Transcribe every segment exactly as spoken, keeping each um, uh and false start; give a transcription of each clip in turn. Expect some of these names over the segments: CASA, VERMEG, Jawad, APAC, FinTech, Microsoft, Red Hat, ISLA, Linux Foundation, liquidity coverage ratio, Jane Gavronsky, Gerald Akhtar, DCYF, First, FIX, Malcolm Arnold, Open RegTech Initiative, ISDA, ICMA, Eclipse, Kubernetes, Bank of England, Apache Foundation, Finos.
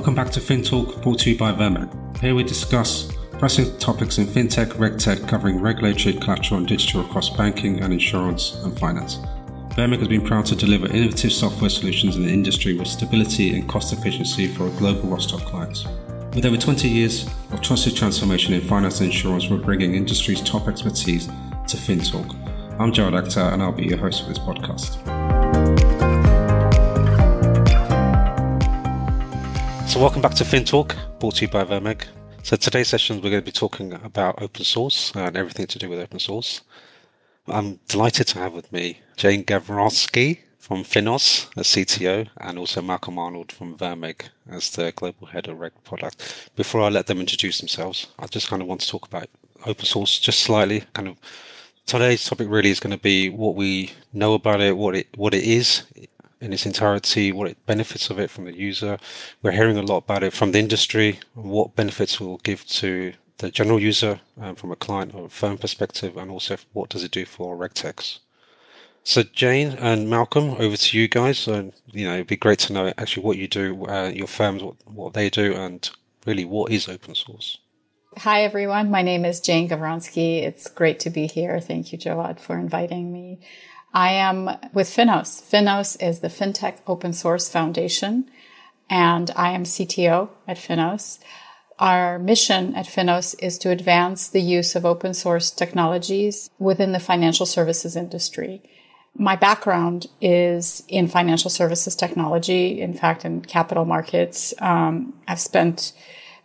Welcome back to FinTalk, brought to you by VERMEG. Here we discuss pressing topics in fintech, regtech, covering regulatory, collateral and digital across banking and insurance and finance. VERMEG has been proud to deliver innovative software solutions in the industry with stability and cost efficiency for our global roster of clients. With over twenty years of trusted transformation in finance and insurance, we're bringing industry's top expertise to FinTalk. I'm Gerald Akhtar and I'll be your host for this podcast. So welcome back to FinTalk, brought to you by VERMEG. So today's session we're going to be talking about open source and everything to do with open source. I'm delighted to have with me Jane Gavronsky from Finos as C T O and also Malcolm Arnold from VERMEG as the global head of reg product. Before I let them introduce themselves, I just kind of want to talk about open source just slightly. Kind of today's topic really is going to be what we know about it, what it what it is in its entirety, what it benefits of it from the user. We're hearing a lot about it from the industry, what benefits will give to the general user um, from a client or a firm perspective, and also what does it do for regtechs. So Jane and Malcolm, over to you guys. And you know, it'd be great to know actually what you do, uh, your firms, what, what they do, and really what is open source. Hi everyone, my name is Jane Gavronsky. It's great to be here. Thank you, Jawad, for inviting me. I am with Finos. Finos is the FinTech Open Source Foundation, and I am C T O at Finos. Our mission at Finos is to advance the use of open source technologies within the financial services industry. My background is in financial services technology, in fact, in capital markets. Um, I've spent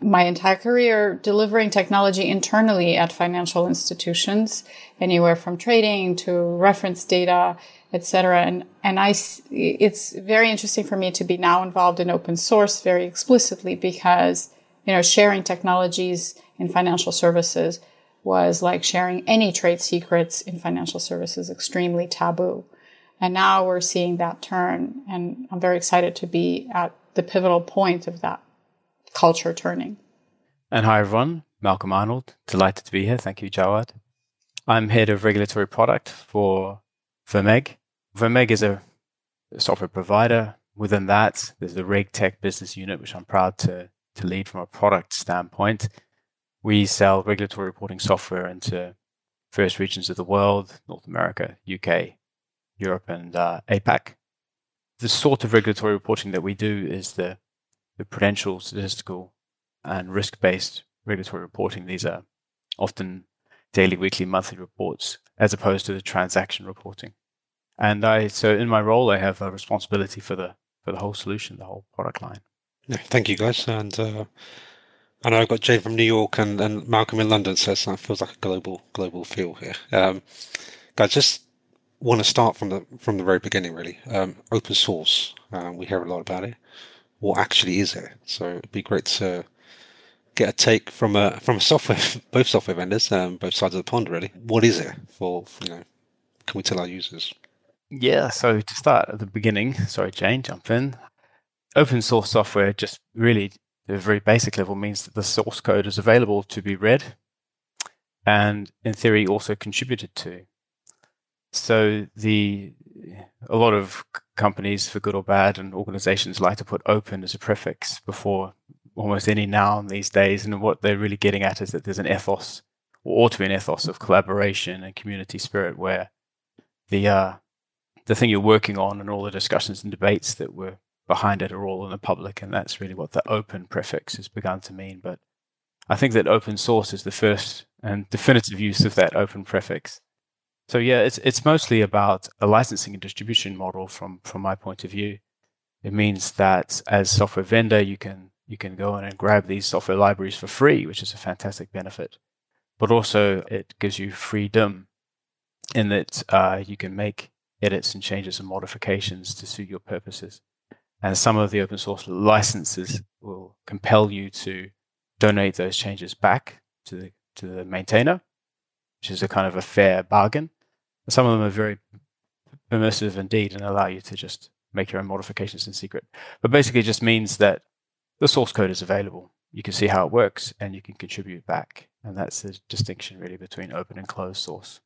my entire career delivering technology internally at financial institutions, anywhere from trading to reference data, et cetera. And and I, it's very interesting for me to be now involved in open source very explicitly because, you know, sharing technologies in financial services was like sharing any trade secrets in financial services, extremely taboo. And now we're seeing that turn, and I'm very excited to be at the pivotal point of that culture turning. And hi everyone, Malcolm Arnold, delighted to be here. Thank you, Jawad. I'm head of regulatory product for VERMEG. VERMEG is a software provider. Within that, there's the RegTech business unit, which I'm proud to, to lead from a product standpoint. We sell regulatory reporting software into various regions of the world, North America, U K, Europe, and uh, APAC. The sort of regulatory reporting that we do is the the prudential, statistical, and risk-based regulatory reporting. These are often daily, weekly, monthly reports, as opposed to the transaction reporting. And I, so in my role, I have a responsibility for the for the whole solution, the whole product line. Yeah, thank you, guys. And uh, I know I've got Jane from New York and, and Malcolm in London, so it feels like a global global feel here. Um, guys, just want to start from the from the very beginning, really. Um, open source, uh, we hear a lot about it. What actually is it? So it'd be great to get a take from a from a software, both software vendors, um, both sides of the pond, really. What is it for? You know, can we tell our users? Yeah. So to start at the beginning, sorry, Jane, jump in. Open source software, just really at a very basic level, means that the source code is available to be read, and in theory also contributed to. So the a lot of companies, for good or bad, and organizations like to put open as a prefix before almost any noun these days. And what they're really getting at is that there's an ethos, or ought to be an ethos, of collaboration and community spirit, where the uh, the thing you're working on and all the discussions and debates that were behind it are all in the public. And that's really what the open prefix has begun to mean. But I think that open source is the first and definitive use of that open prefix. So yeah, it's it's mostly about a licensing and distribution model from, from my point of view. It means that as software vendor, you can you can go in and grab these software libraries for free, which is a fantastic benefit. But also it gives you freedom in that uh, you can make edits and changes and modifications to suit your purposes. And some of the open source licenses will compel you to donate those changes back to the to the maintainer, which is a kind of a fair bargain. Some of them are very permissive indeed and allow you to just make your own modifications in secret. But basically it just means that the source code is available. You can see how it works and you can contribute back. And that's the distinction really between open and closed source.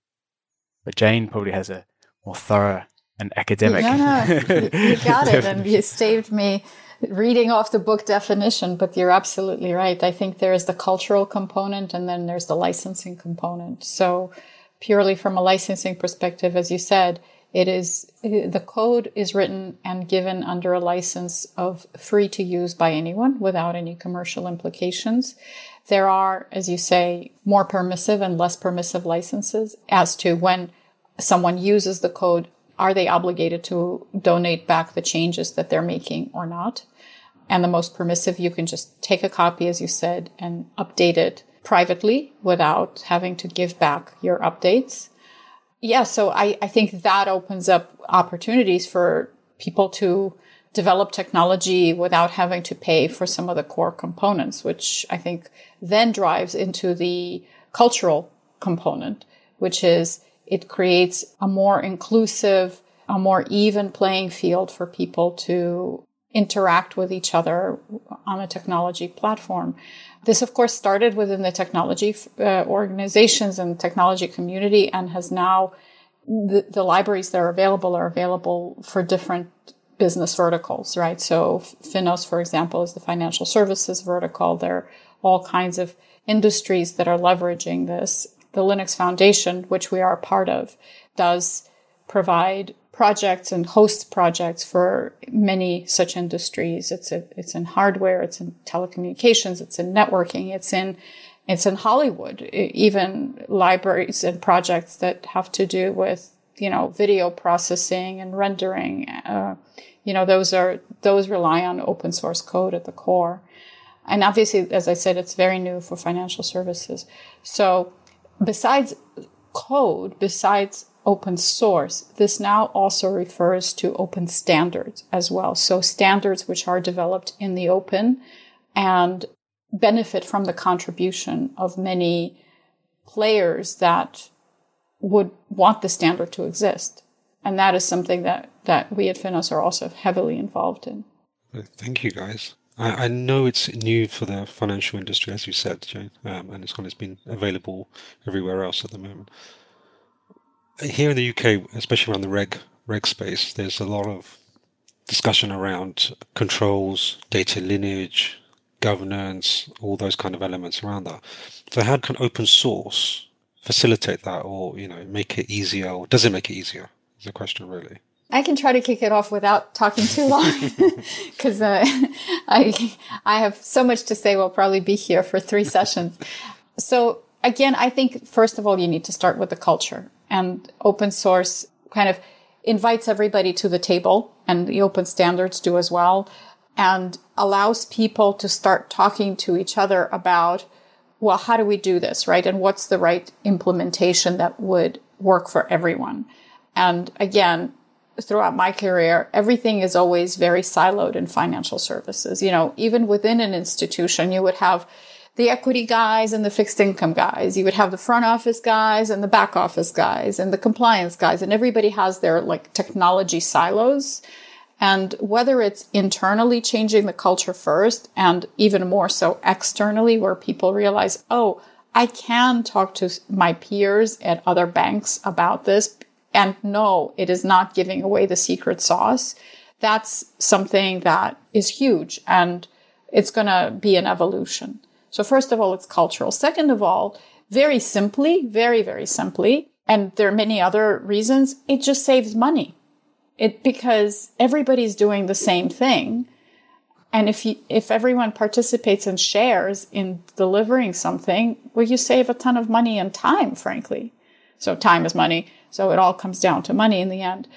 But Jane probably has a more thorough an academic. No, no, you, you got it, and you saved me reading off the book definition, but you're absolutely right. I think there is the cultural component and then there's the licensing component. So purely from a licensing perspective, as you said, it is the code is written and given under a license of free to use by anyone without any commercial implications. There are, as you say, more permissive and less permissive licenses as to when someone uses the code, are they obligated to donate back the changes that they're making or not? And the most permissive, you can just take a copy, as you said, and update it privately without having to give back your updates. Yeah, so I, I think that opens up opportunities for people to develop technology without having to pay for some of the core components, which I think then drives into the cultural component, which is it creates a more inclusive, a more even playing field for people to interact with each other on a technology platform. This, of course, started within the technology uh, organizations and technology community, and has now the, the libraries that are available are available for different business verticals, right? So Finos, for example, is the financial services vertical. There are all kinds of industries that are leveraging this. The Linux Foundation, which we are a part of, does provide projects and hosts projects for many such industries. It's a, it's in hardware, it's in telecommunications, it's in networking, it's in it's in Hollywood, even libraries and projects that have to do with, you know, video processing and rendering. Uh, you know, those are those rely on open source code at the core. And obviously, as I said, it's very new for financial services. So besides code, besides open source, this now also refers to open standards as well. So standards which are developed in the open and benefit from the contribution of many players that would want the standard to exist. And that is something that, that we at Finos are also heavily involved in. Thank you, guys. I, I know it's new for the financial industry, as you said, Jane, um, and it's kind of been available everywhere else at the moment. Here in the U K, especially around the reg reg space, there's a lot of discussion around controls, data lineage, governance, all those kind of elements around that. So how can open source facilitate that, or, you know, make it easier, or does it make it easier? Is the question, really. I can try to kick it off without talking too long, because uh, I I have so much to say. We'll probably be here for three sessions. So again, I think first of all, you need to start with the culture. And open source kind of invites everybody to the table, and the open standards do as well, and allows people to start talking to each other about, well, how do we do this, right? And what's the right implementation that would work for everyone? And again, throughout my career, everything is always very siloed in financial services. You know, even within an institution, you would have the equity guys and the fixed income guys. You would have the front office guys and the back office guys and the compliance guys. And everybody has their like technology silos. And whether it's internally changing the culture first, and even more so externally, where people realize, oh, I can talk to my peers at other banks about this. And no, it is not giving away the secret sauce. That's something that is huge. And it's going to be an evolution. So first of all, it's cultural. Second of all, very simply, very, very simply, and there are many other reasons, it just saves money. It because everybody's doing the same thing. And if you, if everyone participates and shares in delivering something, well, you save a ton of money and time, frankly. So time is money. So it all comes down to money in the end.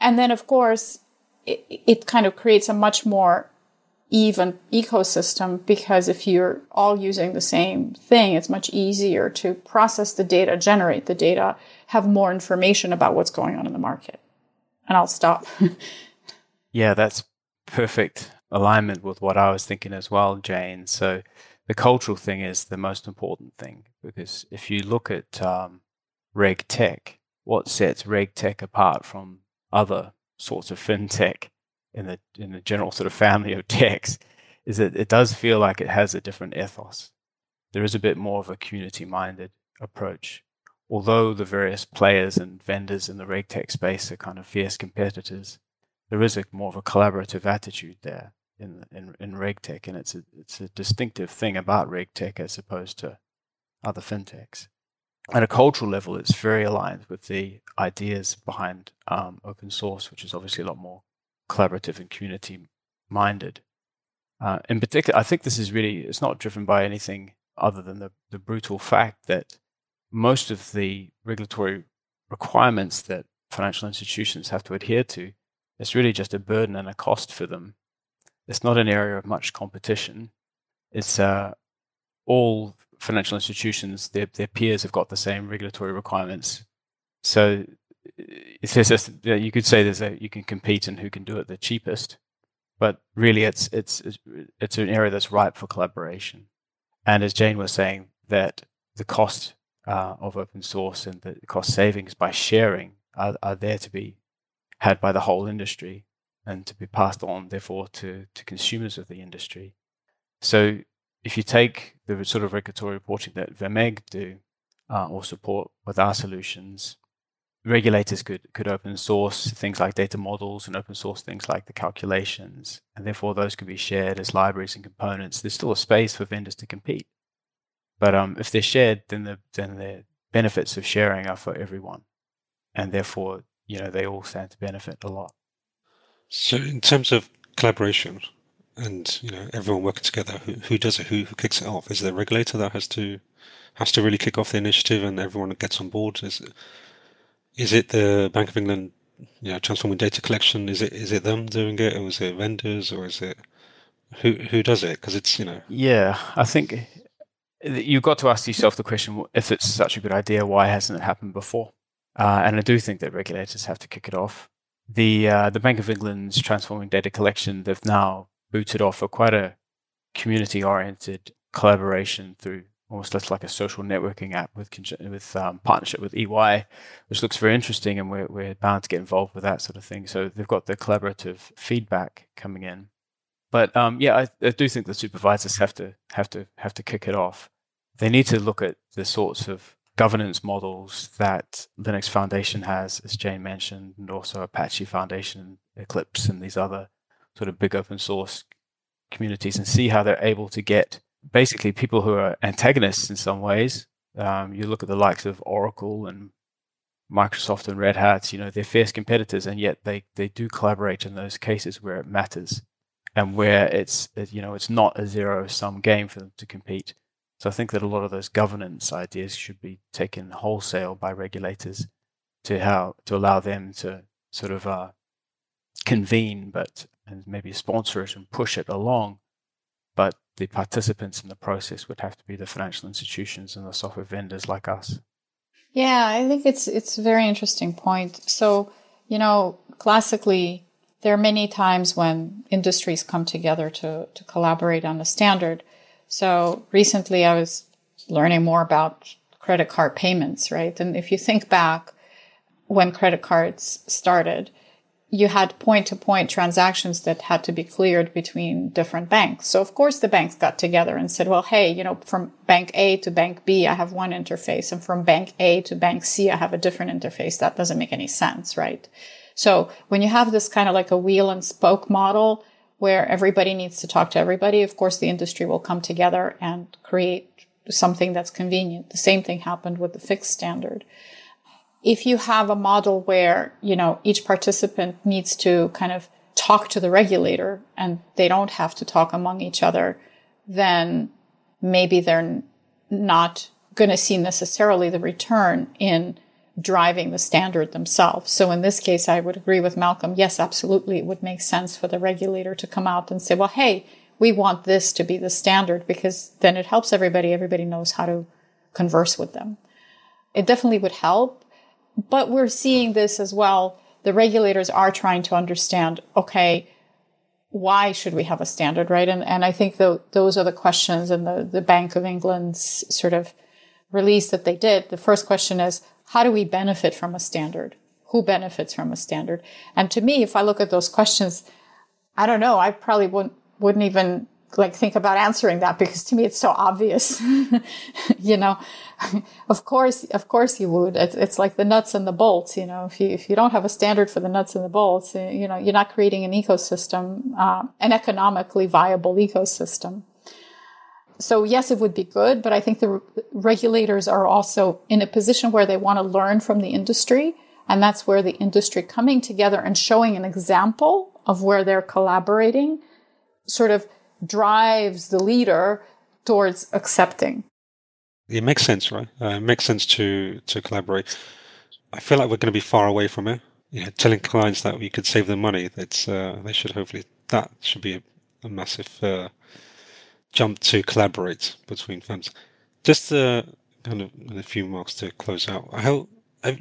And then, of course, it, it kind of creates a much more even ecosystem, because if you're all using the same thing, it's much easier to process the data, generate the data, have more information about what's going on in the market. And I'll stop. Yeah, that's perfect alignment with what I was thinking as well, Jane. So the cultural thing is the most important thing, because if you look at um, reg tech, what sets reg tech apart from other sorts of fintech in the in the general sort of family of techs, is that it does feel like it has a different ethos. There is a bit more of a community-minded approach. although the various players and vendors in the RegTech space are kind of fierce competitors, there is a more of a collaborative attitude there in in, in RegTech, and it's a, it's a distinctive thing about RegTech as opposed to other fintechs. At a cultural level, it's very aligned with the ideas behind um, open source, which is obviously a lot more collaborative and community-minded. Uh, in particular, I think this is really, it's not driven by anything other than the, the brutal fact that most of the regulatory requirements that financial institutions have to adhere to, it's really just a burden and a cost for them. It's not an area of much competition. It's uh, all financial institutions, their, their peers have got the same regulatory requirements. So it's just, you could say there's a, you can compete in who can do it the cheapest, but really it's, it's, it's an area that's ripe for collaboration. And as Jane was saying, that the cost uh, of open source and the cost savings by sharing are, are there to be had by the whole industry and to be passed on, therefore, to, to consumers of the industry. So if you take the sort of regulatory reporting that VERMEG do uh, or support with our solutions, regulators could, could open source things like data models and open source things like the calculations, and therefore those can be shared as libraries and components. There's still a space for vendors to compete. But um, if they're shared, then the, then the benefits of sharing are for everyone. And therefore, you know, they all stand to benefit a lot. So in terms of collaboration and, you know, everyone working together, who, who does it? Who, who kicks it off? Is there a regulator that has to has to really kick off the initiative and everyone gets on board? Is it, is it the Bank of England, you know, Transforming Data Collection? Is it is it them doing it, or is it vendors, or is it who who does it? Because it's, you know. Yeah, I think you've got to ask yourself the question: if it's such a good idea, why hasn't it happened before? Uh, and I do think that regulators have to kick it off. The uh, the Bank of England's Transforming Data Collection, they've now booted off a quite a community-oriented collaboration through almost less like a social networking app with with um, partnership with E Y, which looks very interesting, and we're, we're bound to get involved with that sort of thing. So they've got the collaborative feedback coming in. But um, yeah, I, I do think the supervisors have to have to have to kick it off. They need to look at the sorts of governance models that Linux Foundation has, as Jane mentioned, and also Apache Foundation, Eclipse, and these other sort of big open source communities, and see how they're able to get basically people who are antagonists in some ways. Um, you look at the likes of Oracle and Microsoft and Red Hat, you know, they're fierce competitors, and yet they, they do collaborate in those cases where it matters and where it's, you know, it's not a zero-sum game for them to compete. So I think that a lot of those governance ideas should be taken wholesale by regulators to how to allow them to sort of uh, convene, but and maybe sponsor it and push it along. But the participants in the process would have to be the financial institutions and the software vendors like us. Yeah, I think it's it's a very interesting point. So, you know, classically, there are many times when industries come together to to collaborate on a standard. So recently I was learning more about credit card payments, right? And if you think back when credit cards started, you had point-to-point transactions that had to be cleared between different banks. So of course the banks got together and said, well, hey, you know, from bank A to bank B, I have one interface, and from bank A to bank C, I have a different interface. That doesn't make any sense, right? So when you have this kind of like a wheel and spoke model, where everybody needs to talk to everybody, of course, the industry will come together and create something that's convenient. The same thing happened with the FIX standard. If you have a model where, you know, each participant needs to kind of talk to the regulator and they don't have to talk among each other, then maybe they're not going to see necessarily the return in driving the standard themselves. So in this case, I would agree with Malcolm. Yes, absolutely. It would make sense for the regulator to come out and say, well, hey, we want this to be the standard, because then it helps everybody. Everybody knows how to converse with them. It definitely would help. But we're seeing this as well. The regulators are trying to understand, okay, why should we have a standard, right? And and I think the, those are the questions in the, the Bank of England's sort of release that they did. The first question is, how do we benefit from a standard? Who benefits from a standard? And to me, if I look at those questions, I don't know, I probably wouldn't, wouldn't even like think about answering that, because to me it's so obvious. You know, of course, of course you would. It's, it's like the nuts and the bolts. You know, if you if you don't have a standard for the nuts and the bolts, you know, you're not creating an ecosystem, uh, an economically viable ecosystem. So yes, it would be good, but I think the re- regulators are also in a position where they want to learn from the industry, and that's where the industry coming together and showing an example of where they're collaborating sort of drives the leader towards accepting. It makes sense, right? Uh, it makes sense to, to collaborate. I feel like we're going to be far away from it. You know, telling clients that we could save them money, that's, uh, they should hopefully, that should be a, a massive uh, jump to collaborate between firms. Just uh, kind of a few marks to close out. How,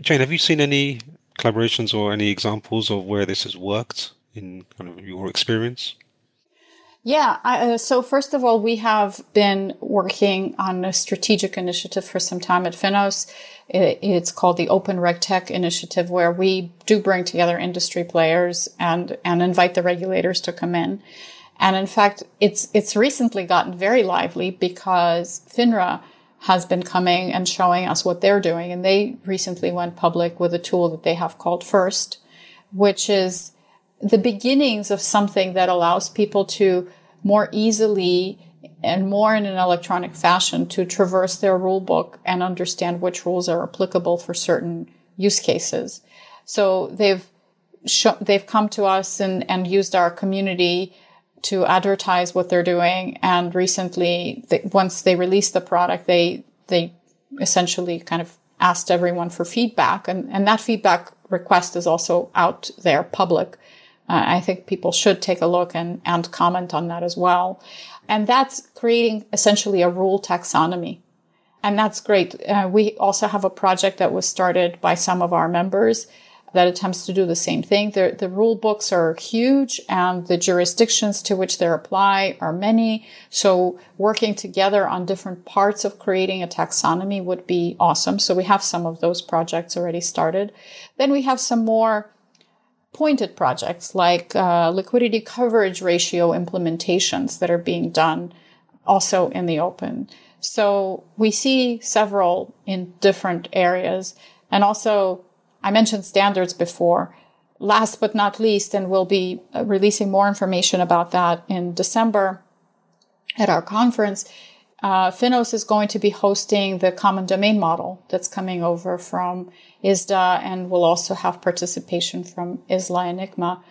Jane, have you seen any collaborations or any examples of where this has worked in kind of your experience? Yeah. I, uh, so first of all, we have been working on a strategic initiative for some time at Finos. It, it's called the Open RegTech Initiative, where we do bring together industry players and, and invite the regulators to come in. And in fact, it's, it's recently gotten very lively because FINRA has been coming and showing us what they're doing. And they recently went public with a tool that they have called First, which is the beginnings of something that allows people to more easily and more in an electronic fashion to traverse their rule book and understand which rules are applicable for certain use cases. So they've sh- they've come to us and, and used our community to advertise what they're doing. And recently, they, once they released the product, they they essentially kind of asked everyone for feedback. And, and that feedback request is also out there public. Uh, I think people should take a look and, and comment on that as well. And that's creating essentially a rule taxonomy. And that's great. Uh, we also have a project that was started by some of our members that attempts to do the same thing. The, the rule books are huge, and the jurisdictions to which they apply are many. So working together on different parts of creating a taxonomy would be awesome. So we have some of those projects already started. Then we have some more pointed projects like uh, liquidity coverage ratio implementations that are being done also in the open. So we see several in different areas. And also, I mentioned standards before. Last but not least, and we'll be releasing more information about that in December at our conference, uh, Finos is going to be hosting the common domain model that's coming over from I S D A, and we'll also have participation from I S L A and I C M A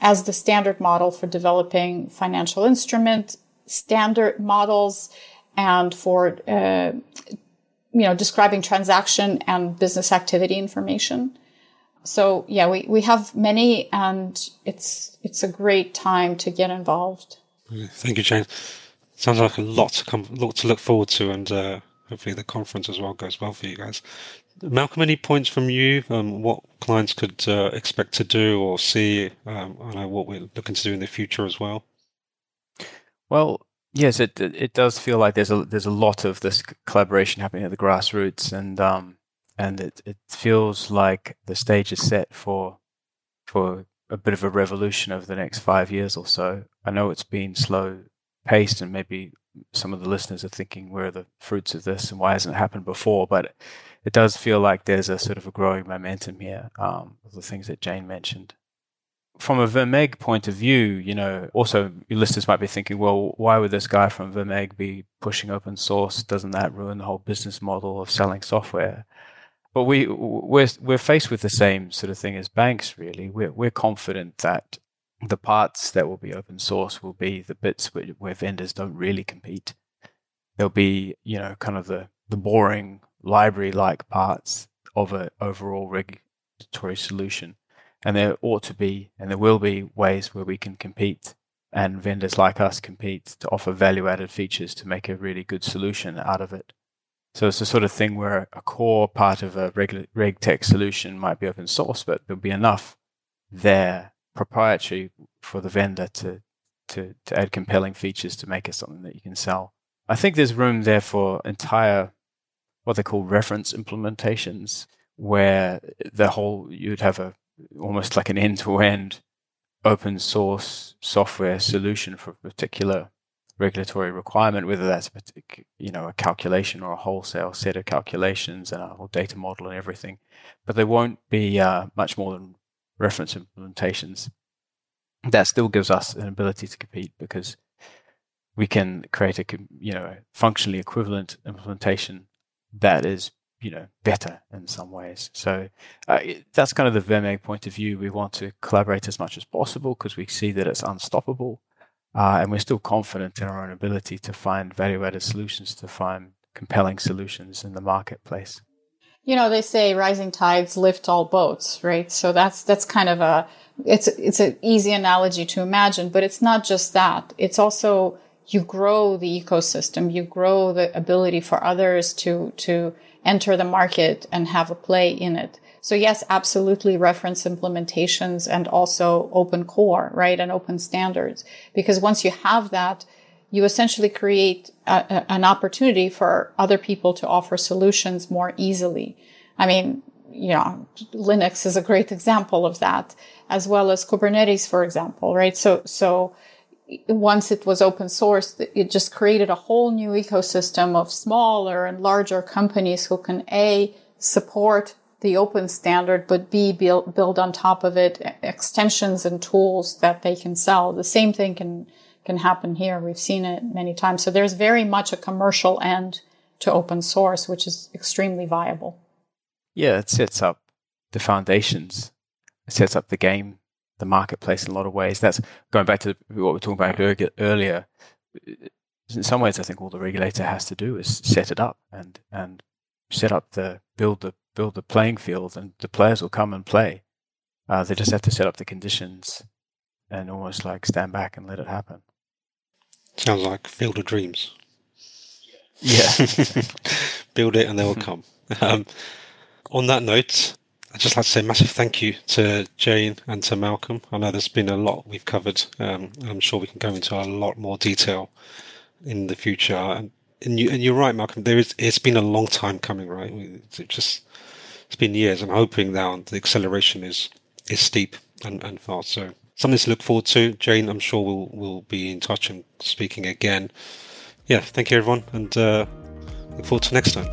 as the standard model for developing financial instrument standard models and for uh, you know, describing transaction and business activity information. So yeah, we, we have many, and it's it's a great time to get involved. Thank you, Jane. Sounds like a lot to come, lot to look forward to, and uh, hopefully the conference as well goes well for you guys. Malcolm, any points from you um, what clients could uh, expect to do or see, um, and what we're looking to do in the future as well? Well, yes, it it does feel like there's a there's a lot of this collaboration happening at the grassroots, and um and it, it feels like the stage is set for for a bit of a revolution over the next five years or so. I know it's been slow paced, and maybe some of the listeners are thinking, where are the fruits of this, and why hasn't it happened before? But it does feel like there's a sort of a growing momentum here. Um, of the things that Jane mentioned. From a VERMEG point of view, you know, also your listeners might be thinking, well, why would this guy from VERMEG be pushing open source? Doesn't that ruin the whole business model of selling software? But we we're we're faced with the same sort of thing as banks, really. We're we're confident that the parts that will be open source will be the bits where, where vendors don't really compete. There'll be, you know, kind of the the boring library-like parts of an overall regulatory solution. And there ought to be, and there will be, ways where we can compete, and vendors like us compete to offer value-added features to make a really good solution out of it. So it's the sort of thing where a core part of a reg, reg tech solution might be open source, but there'll be enough there proprietary for the vendor to, to, to add compelling features to make it something that you can sell. I think there's room there for entire, what they call reference implementations, where the whole, you'd have a, almost like an end-to-end open source software solution for a particular regulatory requirement, whether that's a you know a calculation or a wholesale set of calculations and a whole data model and everything, but they won't be uh, much more than reference implementations. That still gives us an ability to compete because we can create a you know functionally equivalent implementation that is you know better in some ways. So uh, it, that's kind of the VERMEG point of view. We want to collaborate as much as possible because we see that it's unstoppable. Uh, and we're still confident in our own ability to find value-added solutions, to find compelling solutions in the marketplace. You know, they say rising tides lift all boats, right? So that's that's kind of a it's it's an easy analogy to imagine, but it's not just that. It's also you grow the ecosystem, you grow the ability for others to to enter the market and have a play in it. So yes, absolutely reference implementations and also open core, right? And open standards. Because once you have that, you essentially create a, a, an opportunity for other people to offer solutions more easily. I mean, you know, Linux is a great example of that, as well as Kubernetes, for example, right? So, so once it was open source, it just created a whole new ecosystem of smaller and larger companies who can A, support the open standard, but B, build, build on top of it extensions and tools that they can sell. The same thing can, can happen here. We've seen it many times. So there's very much a commercial end to open source, which is extremely viable. Yeah, it sets up the foundations. It sets up the game, the marketplace in a lot of ways. That's going back to what we were talking about earlier. In some ways, I think all the regulator has to do is set it up and, and set up the, build the, build the playing field, and the players will come and play. Uh, they just have to set up the conditions and almost like stand back and let it happen. Sounds like Field of Dreams. Yeah. Exactly. Build it and they will come. Um, on that note, I'd just like to say a massive thank you to Jane and to Malcolm. I know there's been a lot we've covered. Um, and I'm sure we can go into a lot more detail in the future. And, And, you, and you're right, Malcolm. There is. It's been a long time coming, right? It's just. It's been years. I'm hoping now the acceleration is is steep and, and fast. So something to look forward to. Jane, I'm sure we'll we'll be in touch and speaking again. Yeah. Thank you, everyone, and uh, look forward to next time.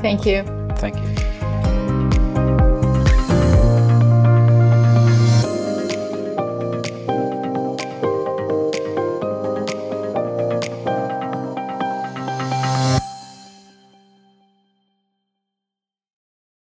Thank you. Thank you.